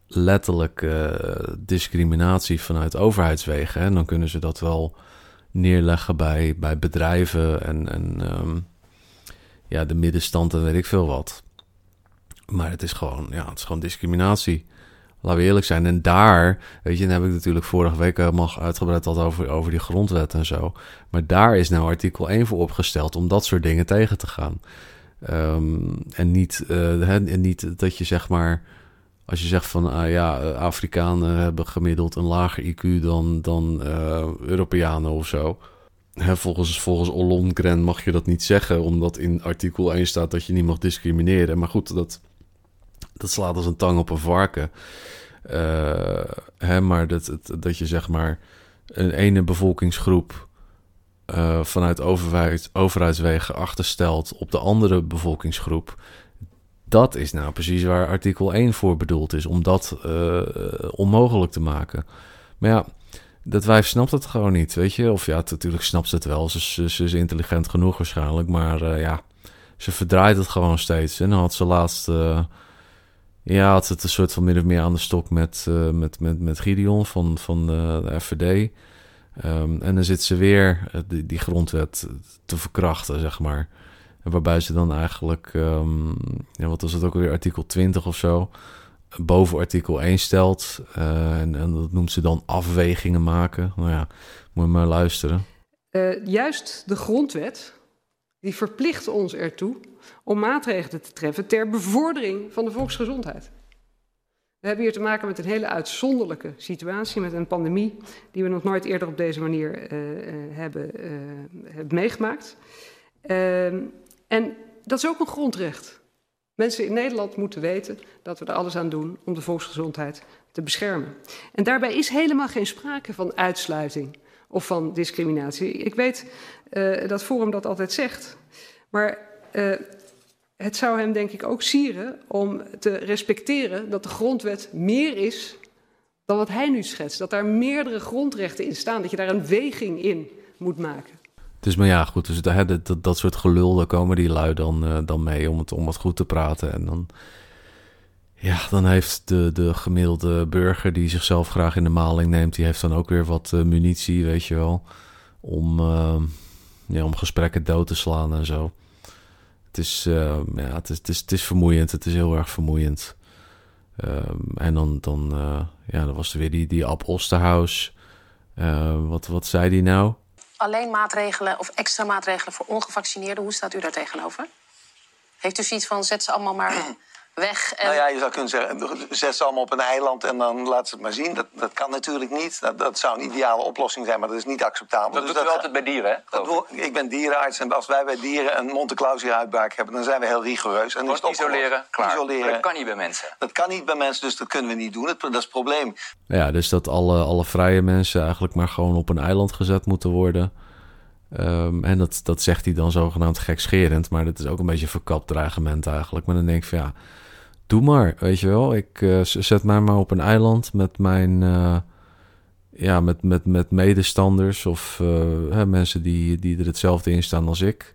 letterlijk discriminatie vanuit overheidswegen. Hè? En dan kunnen ze dat wel neerleggen bij bedrijven en de middenstand en weet ik veel wat. Maar het is gewoon discriminatie. Laten we eerlijk zijn. En daar, weet je, dan heb ik natuurlijk vorige week helemaal uitgebreid al over die grondwet en zo. Maar daar is nou artikel 1 voor opgesteld om dat soort dingen tegen te gaan. En niet dat je zeg maar... Als je zegt van, Afrikanen hebben gemiddeld een lager IQ dan Europeanen of zo. Hè, volgens Ollongren mag je dat niet zeggen, omdat in artikel 1 staat dat je niet mag discrimineren. Maar goed, dat slaat als een tang op een varken. Maar dat je zeg maar een ene bevolkingsgroep vanuit overheidswegen achterstelt op de andere bevolkingsgroep... Dat is nou precies waar artikel 1 voor bedoeld is, om dat onmogelijk te maken. Maar ja, dat wijf snapt het gewoon niet, weet je. Of ja, natuurlijk snapt ze het wel, ze is intelligent genoeg waarschijnlijk. Maar ze verdraait het gewoon steeds. En dan had ze laatst, had ze het een soort van min of meer aan de stok met Gideon van de FVD. En dan zit ze weer die grondwet te verkrachten, zeg maar. Waarbij ze dan eigenlijk, wat was het ook alweer, artikel 20 of zo... boven artikel 1 stelt. En dat noemt ze dan afwegingen maken. Nou ja, moet je maar luisteren. Juist de grondwet, die verplicht ons ertoe... om maatregelen te treffen ter bevordering van de volksgezondheid. We hebben hier te maken met een hele uitzonderlijke situatie... met een pandemie die we nog nooit eerder op deze manier hebben meegemaakt... En dat is ook een grondrecht. Mensen in Nederland moeten weten dat we er alles aan doen om de volksgezondheid te beschermen. En daarbij is helemaal geen sprake van uitsluiting of van discriminatie. Ik weet dat Forum dat altijd zegt, maar het zou hem denk ik ook sieren om te respecteren dat de grondwet meer is dan wat hij nu schetst. Dat daar meerdere grondrechten in staan, dat je daar een weging in moet maken. Dus maar ja, goed, dus dat soort gelul, daar komen die lui dan mee om het goed te praten. En dan heeft de gemiddelde burger die zichzelf graag in de maling neemt... die heeft dan ook weer wat munitie, weet je wel, om gesprekken dood te slaan en zo. Het is vermoeiend, het is heel erg vermoeiend. En dan was er weer die Ab Osterhaus. Wat zei die nou? Alleen maatregelen of extra maatregelen voor ongevaccineerden. Hoe staat u daar tegenover? Heeft u zoiets van, zet ze allemaal maar weg? En... Nou ja, je zou kunnen zeggen, zet ze allemaal op een eiland en dan laat ze het maar zien. Dat kan natuurlijk niet. Dat zou een ideale oplossing zijn, maar dat is niet acceptabel. Dat doet u altijd bij dieren, hè? Ik ben dierenarts en als wij bij dieren een Monte Clausi-uitbraak hebben... dan zijn we heel rigoureus. En wordt isoleren, klaar. Isoleren. Dat kan niet bij mensen. Dat kan niet bij mensen, dus dat kunnen we niet doen. Dat is het probleem. Ja, dus dat alle vrije mensen eigenlijk maar gewoon op een eiland gezet moeten worden... en dat zegt hij dan zogenaamd gekscherend, maar dat is ook een beetje een verkapt dreigement eigenlijk. Maar dan denk ik van ja, doe maar, weet je wel. Ik zet mij maar op een eiland met mijn met medestanders of mensen die er hetzelfde in staan als ik.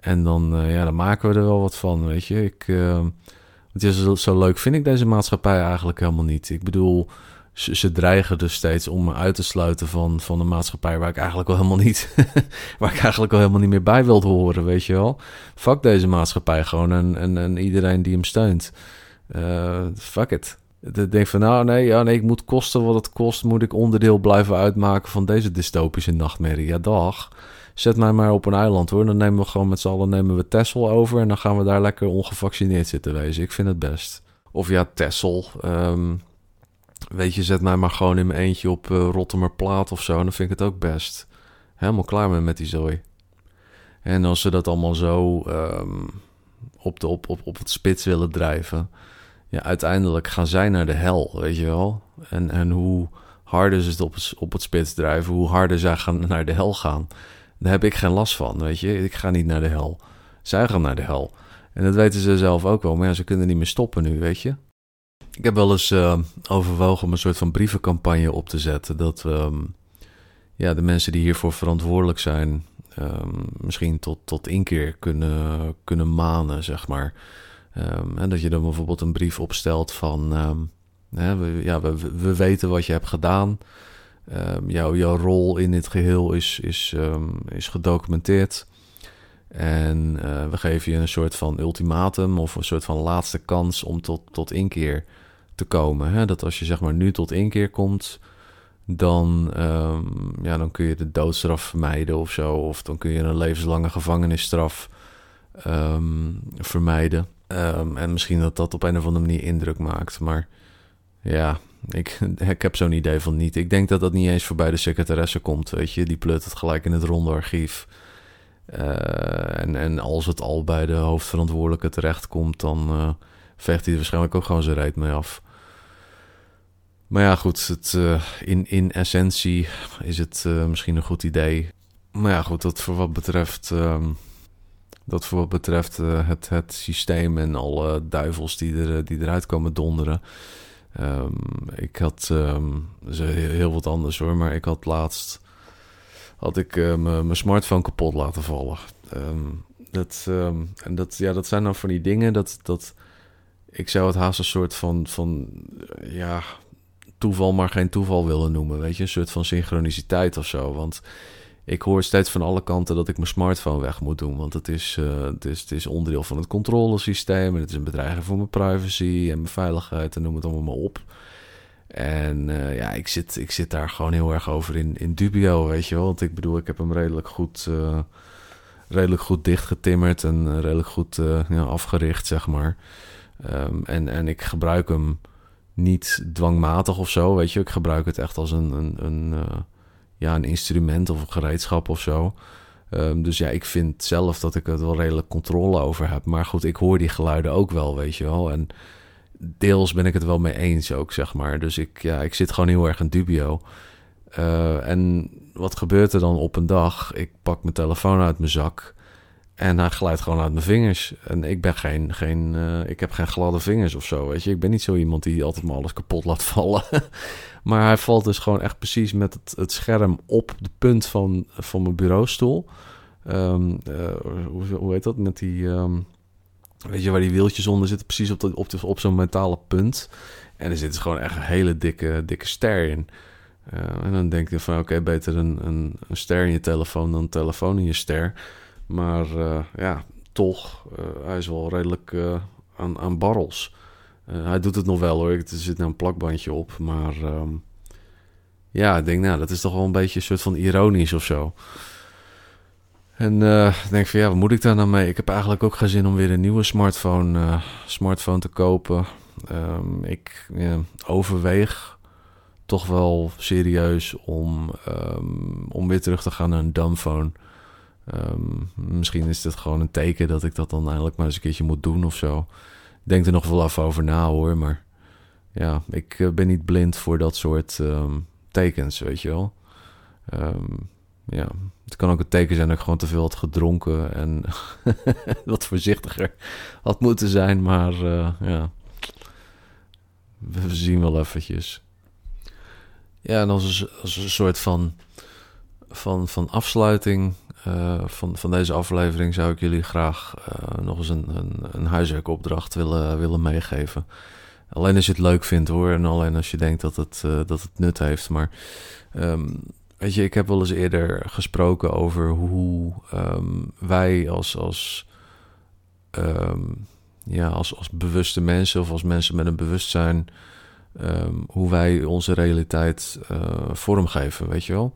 En dan maken we er wel wat van, weet je. Het is zo leuk, vind ik deze maatschappij eigenlijk helemaal niet. Ik bedoel... Ze dreigen dus steeds om me uit te sluiten van een maatschappij waar ik eigenlijk al helemaal niet meer bij wilde horen, weet je wel. Fuck deze maatschappij gewoon en iedereen die hem steunt. Fuck it. Ik denk van nee, ik moet kosten wat het kost, moet ik onderdeel blijven uitmaken van deze dystopische nachtmerrie. Ja, dag. Zet mij maar op een eiland hoor. Dan nemen we gewoon met z'n allen Texel over en dan gaan we daar lekker ongevaccineerd zitten wezen. Ik vind het best. Of ja, Texel. Weet je, zet mij maar gewoon in mijn eentje op Rotterdamerplaat of zo. En dan vind ik het ook best. Helemaal klaar met die zooi. En als ze dat allemaal zo op het spits willen drijven. Ja, uiteindelijk gaan zij naar de hel, weet je wel. En hoe harder ze het op het spits drijven, hoe harder zij naar de hel gaan. Daar heb ik geen last van, weet je. Ik ga niet naar de hel. Zij gaan naar de hel. En dat weten ze zelf ook wel. Maar ja, ze kunnen niet meer stoppen nu, weet je. Ik heb wel eens overwogen om een soort van brievencampagne op te zetten. Dat de mensen die hiervoor verantwoordelijk zijn, misschien tot inkeer kunnen manen, zeg maar. En dat je dan bijvoorbeeld een brief opstelt van... we weten wat je hebt gedaan. Jouw rol in dit geheel is gedocumenteerd. En we geven je een soort van ultimatum of een soort van laatste kans om tot inkeer te komen. Hè? Dat als je zeg maar nu tot inkeer komt, dan kun je de doodstraf vermijden of zo. Of dan kun je een levenslange gevangenisstraf vermijden. En misschien dat op een of andere manier indruk maakt. Maar ja, ik heb zo'n idee van niet. Ik denk dat dat niet eens voorbij de secretaresse komt, weet je. Die pleurt het gelijk in het ronde archief. En als het al bij de hoofdverantwoordelijke terechtkomt, dan veegt hij er waarschijnlijk ook gewoon zijn reet mee af. Maar ja, goed, in essentie is het misschien een goed idee. Maar ja, goed, dat voor wat betreft het systeem en alle duivels die eruit komen donderen. Ik had heel wat anders hoor, maar ik had laatst... had ik mijn smartphone kapot laten vallen. Dat zijn dan van die dingen dat ik zou het haast een soort van toeval, maar geen toeval willen noemen, weet je, een soort van synchroniciteit of zo. Want ik hoor steeds van alle kanten dat ik mijn smartphone weg moet doen, want het is onderdeel van het controlesysteem en het is een bedreiging voor mijn privacy en mijn veiligheid en noem het allemaal maar op. En ik zit daar gewoon heel erg over in dubio, weet je wel. Want ik bedoel, ik heb hem redelijk goed dichtgetimmerd en redelijk goed afgericht, zeg maar. En ik gebruik hem niet dwangmatig of zo, weet je. Ik gebruik het echt als een instrument of een gereedschap of zo. Dus ik vind zelf dat ik het wel redelijk controle over heb. Maar goed, ik hoor die geluiden ook wel, weet je wel. En deels ben ik het wel mee eens ook, zeg maar. Dus ik zit gewoon heel erg in dubio. En wat gebeurt er dan op een dag? Ik pak mijn telefoon uit mijn zak en hij glijdt gewoon uit mijn vingers. En ik ben ik heb geen gladde vingers of zo, weet je. Ik ben niet zo iemand die altijd maar alles kapot laat vallen. Maar hij valt dus gewoon echt precies met het scherm op de punt van mijn bureaustoel. Hoe heet dat? Met die... weet je, waar die wieltjes onder zitten, precies op zo'n metalen punt. En er zit gewoon echt een hele dikke ster in. En dan denk je van, oké, beter een ster in je telefoon dan een telefoon in je ster. Maar hij is wel redelijk aan barrels. Hij doet het nog wel hoor, er zit nou een plakbandje op. Maar ik denk, dat is toch wel een beetje een soort van ironisch of zo. En ik denk van, wat moet ik daar nou mee? Ik heb eigenlijk ook geen zin om weer een nieuwe smartphone te kopen. Ik overweeg toch wel serieus om weer terug te gaan naar een dumbphone. Misschien is dit gewoon een teken dat ik dat dan eindelijk maar eens een keertje moet doen of zo. Ik denk er nog wel af over na hoor, maar ja, ik ben niet blind voor dat soort tekens, weet je wel. Het kan ook een teken zijn dat ik gewoon te veel had gedronken en wat voorzichtiger had moeten zijn. Maar we zien wel eventjes. Ja, en als een soort van afsluiting van deze aflevering zou ik jullie graag nog eens een huiswerkopdracht willen meegeven. Alleen als je het leuk vindt hoor en alleen als je denkt dat het nut heeft, maar... weet je, ik heb wel eens eerder gesproken over hoe wij als ja, als bewuste mensen of als mensen met een bewustzijn, hoe wij onze realiteit vormgeven, weet je wel.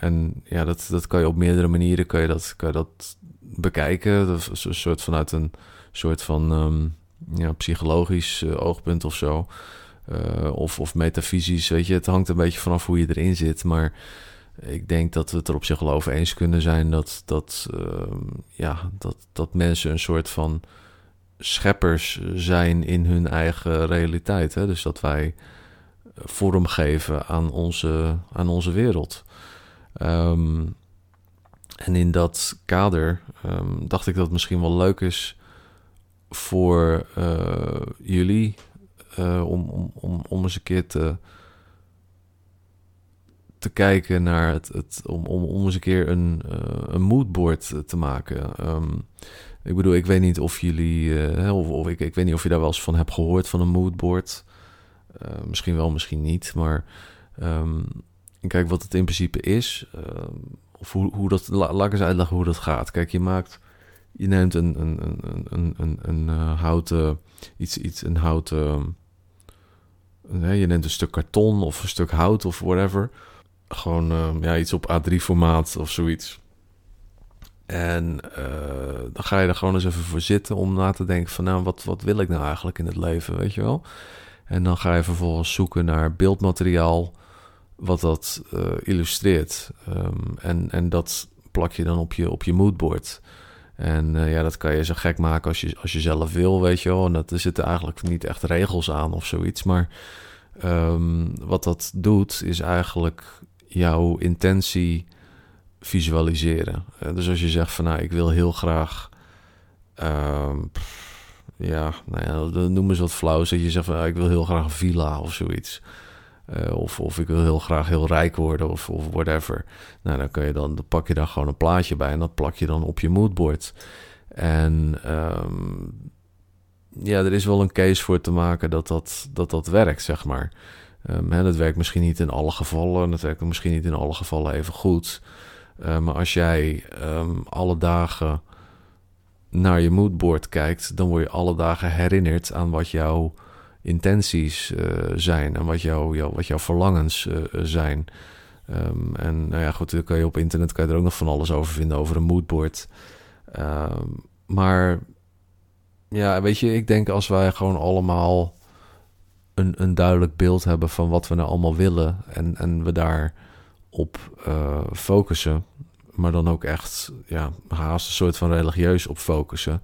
En ja, dat kan je op meerdere manieren kan je dat bekijken. Dat is een soort vanuit een soort van psychologisch oogpunt of zo. Of metafysisch, weet je. Het hangt een beetje vanaf hoe je erin zit. Maar ik denk dat we het er op zich wel over eens kunnen zijn dat mensen een soort van scheppers zijn in hun eigen realiteit. Hè? Dus dat wij vormgeven aan onze wereld. En in dat kader dacht ik dat het misschien wel leuk is voor jullie om eens een keer te kijken naar om eens een keer een moodboard te maken. Ik bedoel, ik weet niet of jullie ik weet niet of je daar wel eens van hebt gehoord, van een moodboard. Misschien wel, misschien niet, maar kijk wat het in principe is. Of hoe dat, laat ik eens uitleggen hoe dat gaat. Kijk, je neemt je neemt een stuk karton of een stuk hout of whatever. Gewoon iets op A3 formaat of zoiets. En dan ga je er gewoon eens even voor zitten om na te denken van wat wil ik nou eigenlijk in het leven, weet je wel. En dan ga je vervolgens zoeken naar beeldmateriaal wat dat illustreert. En dat plak je dan op je moodboard. En dat kan je zo gek maken als je zelf wil, weet je wel. En er zitten eigenlijk niet echt regels aan of zoiets. Maar wat dat doet, is eigenlijk jouw intentie visualiseren. Dus als je zegt van ik wil heel graag... noem eens wat flauws. Dat je zegt van ik wil heel graag een villa of zoiets. Of ik wil heel graag heel rijk worden of whatever. Nou, dan pak je daar gewoon een plaatje bij en dat plak je dan op je moodboard. En er is wel een case voor te maken dat werkt, zeg maar. Dat werkt misschien niet in alle gevallen. Dat werkt misschien niet in alle gevallen even goed. Maar als jij alle dagen naar je moodboard kijkt, dan word je alle dagen herinnerd aan wat jouw intenties zijn en wat jouw verlangens zijn. Dan kan je op internet er ook nog van alles over vinden over een moodboard. Ik denk als wij gewoon allemaal een duidelijk beeld hebben van wat we nou allemaal willen en we daar op focussen, maar dan ook echt haast een soort van religieus op focussen,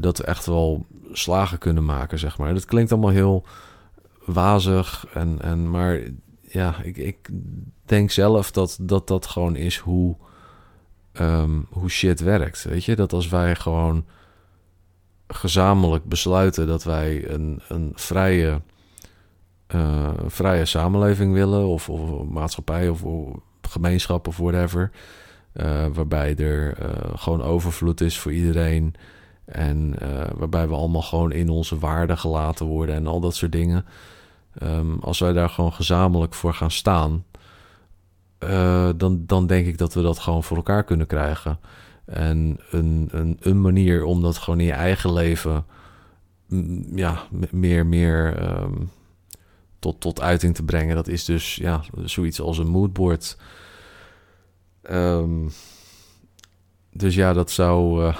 dat we echt wel slagen kunnen maken, zeg maar. Dat klinkt allemaal heel wazig, maar ik denk zelf dat gewoon is hoe shit werkt, weet je. Dat als wij gewoon gezamenlijk besluiten dat wij een vrije samenleving willen, of maatschappij, of gemeenschap, of whatever, waarbij er gewoon overvloed is voor iedereen, en waarbij we allemaal gewoon in onze waarden gelaten worden en al dat soort dingen. Als wij daar gewoon gezamenlijk voor gaan staan, dan denk ik dat we dat gewoon voor elkaar kunnen krijgen. En een manier om dat gewoon in je eigen leven meer tot uiting te brengen, dat is dus zoiets als een moodboard. Dat zou...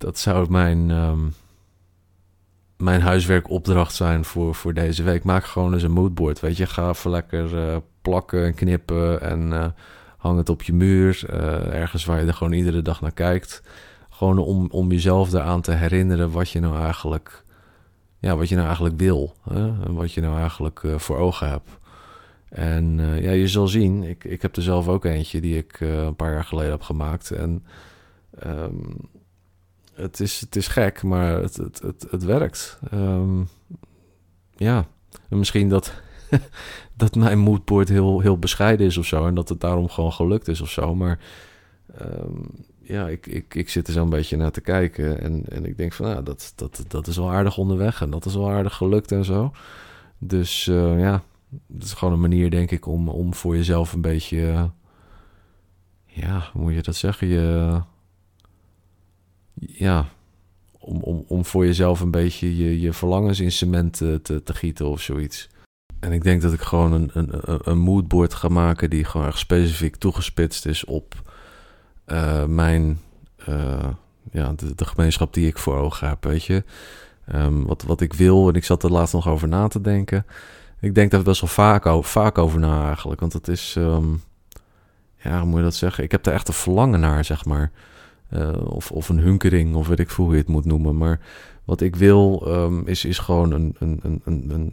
dat zou mijn huiswerkopdracht zijn voor deze week. Maak gewoon eens een moodboard, weet je. Ga even lekker plakken en knippen en hang het op je muur. Ergens waar je er gewoon iedere dag naar kijkt. Gewoon om jezelf eraan te herinneren wat je nou eigenlijk wil. Hè? En wat je nou eigenlijk voor ogen hebt. En je zal zien, ik heb er zelf ook eentje die ik een paar jaar geleden heb gemaakt. En... Het is gek, maar het werkt. En misschien dat mijn moodboard heel, heel bescheiden is of zo. En dat het daarom gewoon gelukt is of zo. Maar ik zit er zo'n beetje naar te kijken. En ik denk van, dat is wel aardig onderweg. En dat is wel aardig gelukt en zo. Dus het is gewoon een manier, denk ik, om voor jezelf een beetje... hoe moet je dat zeggen? Je... Ja, om voor jezelf een beetje je verlangens in cement te gieten of zoiets. En ik denk dat ik gewoon een moodboard ga maken die gewoon erg specifiek toegespitst is op de gemeenschap die ik voor ogen heb, weet je. Wat ik wil, en ik zat er laatst nog over na te denken. Ik denk daar best wel vaak over na eigenlijk, want het is... hoe moet je dat zeggen? Ik heb daar echt een verlangen naar, zeg maar. Of een hunkering, of weet ik veel hoe je het moet noemen. Maar wat ik wil is gewoon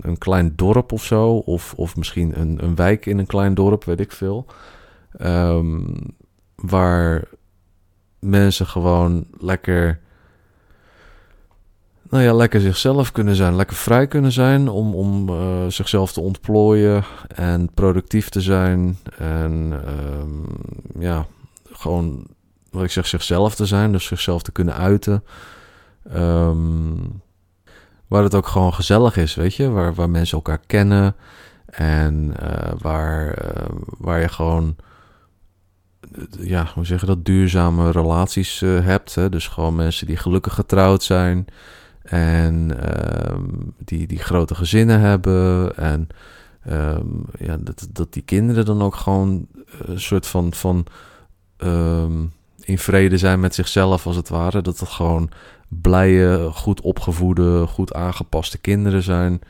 een klein dorp of zo. Of misschien een wijk in een klein dorp, weet ik veel. Waar mensen gewoon lekker... lekker zichzelf kunnen zijn. Lekker vrij kunnen zijn om zichzelf te ontplooien en productief te zijn. En gewoon, wat ik zeg, zichzelf te zijn. Dus zichzelf te kunnen uiten. Waar het ook gewoon gezellig is, weet je. Waar mensen elkaar kennen. En waar je gewoon... hoe zeg je dat? Duurzame relaties hebt. Hè? Dus gewoon mensen die gelukkig getrouwd zijn... En die grote gezinnen hebben. En dat die kinderen dan ook gewoon een soort van in vrede zijn met zichzelf, als het ware. Dat het gewoon blije, goed opgevoede, goed aangepaste kinderen zijn.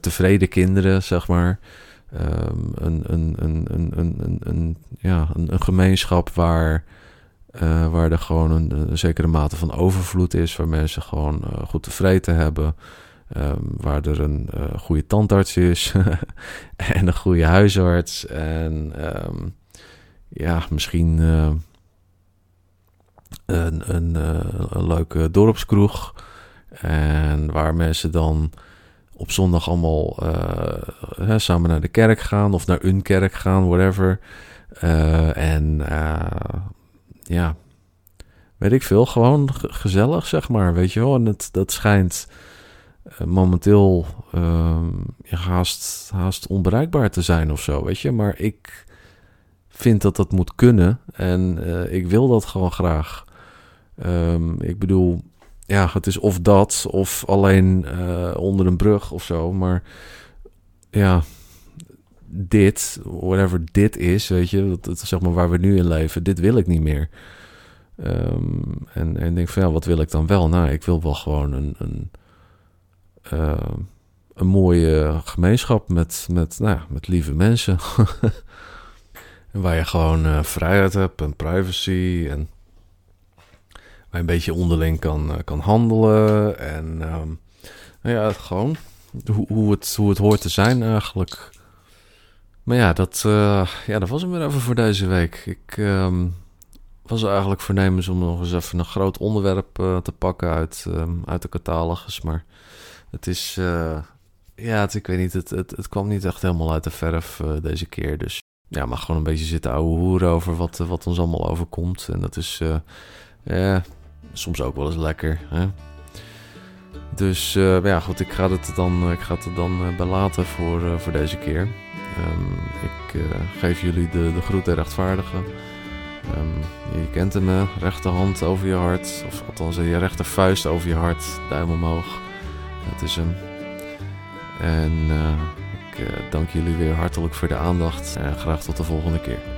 Tevreden kinderen, zeg maar. Een gemeenschap waar er gewoon een zekere mate van overvloed is. Waar mensen gewoon goed tevreden hebben. Waar er een goede tandarts is. En een goede huisarts. En misschien een leuke dorpskroeg. En waar mensen dan op zondag allemaal samen naar de kerk gaan. Of naar een kerk gaan, whatever. Weet ik veel, gewoon gezellig, zeg maar, weet je wel. En dat schijnt momenteel haast onbereikbaar te zijn of zo, weet je. Maar ik vind dat moet kunnen en ik wil dat gewoon graag. Ik bedoel, het is of dat of alleen onder een brug of zo, maar ja... Dit, whatever dit is, weet je, dat is zeg maar waar we nu in leven, dit wil ik niet meer. En denk van, wat wil ik dan wel? Nou, ik wil wel gewoon een mooie gemeenschap met lieve mensen. En waar je gewoon vrijheid hebt en privacy en waar je een beetje onderling kan handelen. En gewoon hoe het hoort te zijn eigenlijk. Maar dat was hem weer even voor deze week. Ik was eigenlijk voornemens om nog eens even een groot onderwerp te pakken uit de catalogus. Maar het is, ik weet niet, het kwam niet echt helemaal uit de verf deze keer. Dus ja, maar gewoon een beetje zitten ouwe hoeren over wat ons allemaal overkomt. En dat is soms ook wel eens lekker, hè? Dus goed, ik ga het er dan bij laten voor deze keer. Ik geef jullie de groet der rechtvaardigen. Je kent hem, rechterhand over je hart. Of althans, je rechtervuist over je hart. Duim omhoog. Dat is hem. En ik dank jullie weer hartelijk voor de aandacht. En graag tot de volgende keer.